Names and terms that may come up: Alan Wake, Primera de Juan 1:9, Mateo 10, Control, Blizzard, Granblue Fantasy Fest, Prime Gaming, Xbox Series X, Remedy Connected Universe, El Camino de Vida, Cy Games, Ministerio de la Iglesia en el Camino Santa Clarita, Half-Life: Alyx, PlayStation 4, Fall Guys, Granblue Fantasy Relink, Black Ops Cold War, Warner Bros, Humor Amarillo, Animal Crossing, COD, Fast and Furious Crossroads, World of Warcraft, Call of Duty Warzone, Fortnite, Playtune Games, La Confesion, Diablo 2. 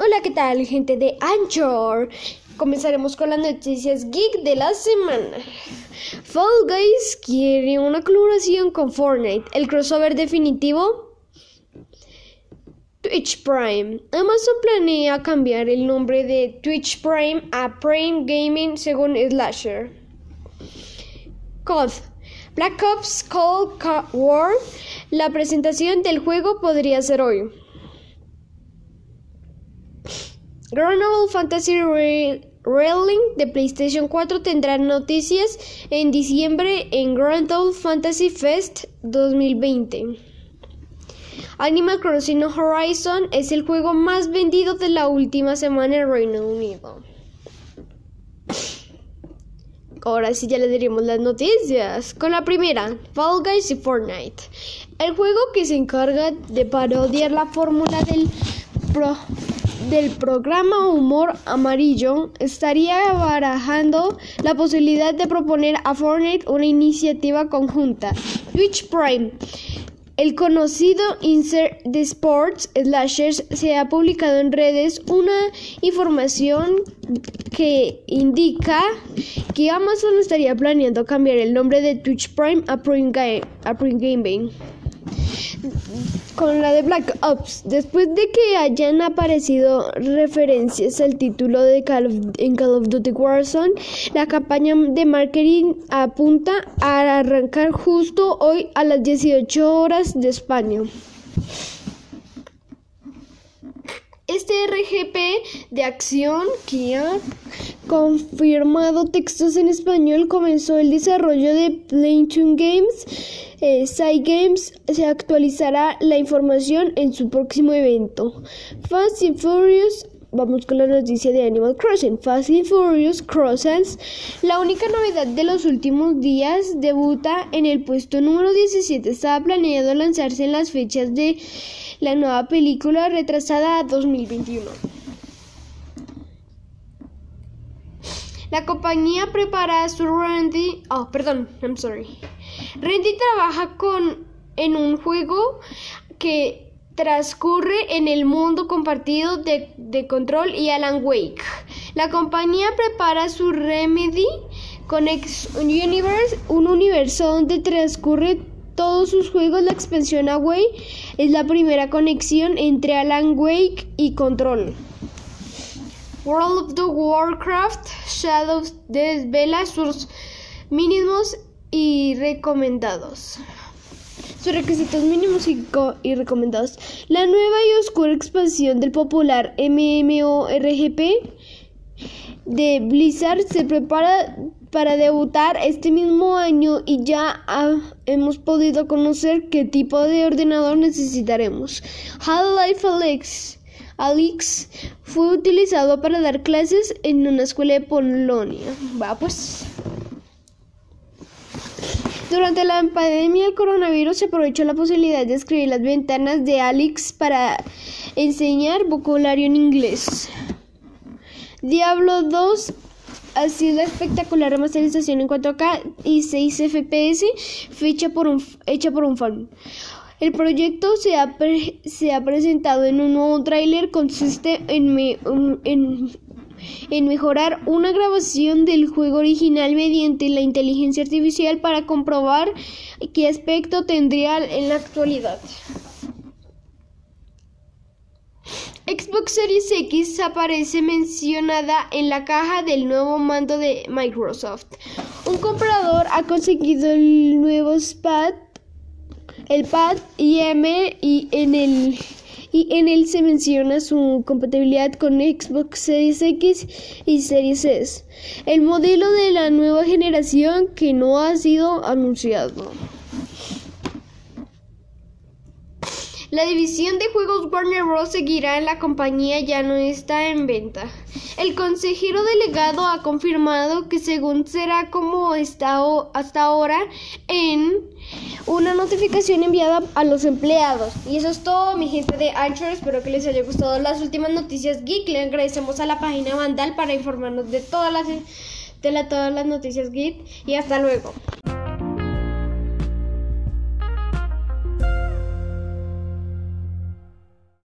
Hola, ¿qué tal, gente de Anchor? Comenzaremos con las noticias geek de la semana. Fall Guys quiere una colaboración con Fortnite. El crossover definitivo. Twitch Prime. Amazon planea cambiar el nombre de Twitch Prime a Prime Gaming, según Slasher. COD. Black Ops Cold War. La presentación del juego podría ser hoy. Granblue Fantasy Relink de PlayStation 4 tendrá noticias en diciembre en Granblue Fantasy Fest 2020. Animal Crossing Horizon es el juego más vendido de la última semana en Reino Unido. Ahora sí ya le diremos las noticias. Con la primera, Fall Guys y Fortnite. El juego que se encarga de parodiar la fórmula del programa Humor Amarillo estaría barajando la posibilidad de proponer a Fortnite una iniciativa conjunta. Twitch Prime, el conocido insert de Sports Slashers, se ha publicado en redes una información que indica que Amazon estaría planeando cambiar el nombre de Twitch Prime a Prime Gaming. Con la de Black Ops, después de que hayan aparecido referencias al título de Call of Duty Warzone, la campaña de marketing apunta a arrancar justo hoy a las 18 horas de España. Este RGP de acción, que ha confirmado textos en español, comenzó el desarrollo de Playtune Games. Cy Games se actualizará la información en su próximo evento. Fast and Furious, vamos con la noticia de Animal Crossing. Fast and Furious Crossroads, la única novedad de los últimos días, debuta en el puesto número 17. Estaba planeado lanzarse en las fechas de la nueva película, retrasada a 2021. La compañía prepara su Remedy trabaja en un juego que transcurre en el mundo compartido de Control y Alan Wake. La compañía prepara su Remedy Connected Universe, un universo donde transcurre todos sus juegos. La expansión Away es la primera conexión entre Alan Wake y Control. World of Warcraft Shadows desvela sus mínimos y recomendados. Sus requisitos mínimos y recomendados. La nueva y oscura expansión del popular MMORPG de Blizzard se prepara para debutar este mismo año y ya hemos podido conocer qué tipo de ordenador necesitaremos. Half-Life: Alyx fue utilizado para dar clases en una escuela de Polonia. Va pues. Durante la pandemia del coronavirus se aprovechó la posibilidad de escribir las ventanas de Alyx para enseñar vocabulario en inglés. Diablo 2 ha sido la espectacular remasterización en 4K y 6 FPS hecha por un fan. El proyecto se ha presentado en un nuevo tráiler. Consiste en mejorar una grabación del juego original mediante la inteligencia artificial para comprobar qué aspecto tendría en la actualidad. Xbox Series X aparece mencionada en la caja del nuevo mando de Microsoft. Un comprador ha conseguido el nuevo pad IM y en él se menciona su compatibilidad con Xbox Series X y Series S, el modelo de la nueva generación que no ha sido anunciado. La división de juegos Warner Bros. Seguirá en la compañía, ya no está en venta. El consejero delegado ha confirmado que según será como está hasta ahora en una notificación enviada a los empleados. Y eso es todo, mi gente de Anchor. Espero que les haya gustado las últimas noticias geek. Le agradecemos a la página Vandal para informarnos de todas las noticias geek. Y hasta luego.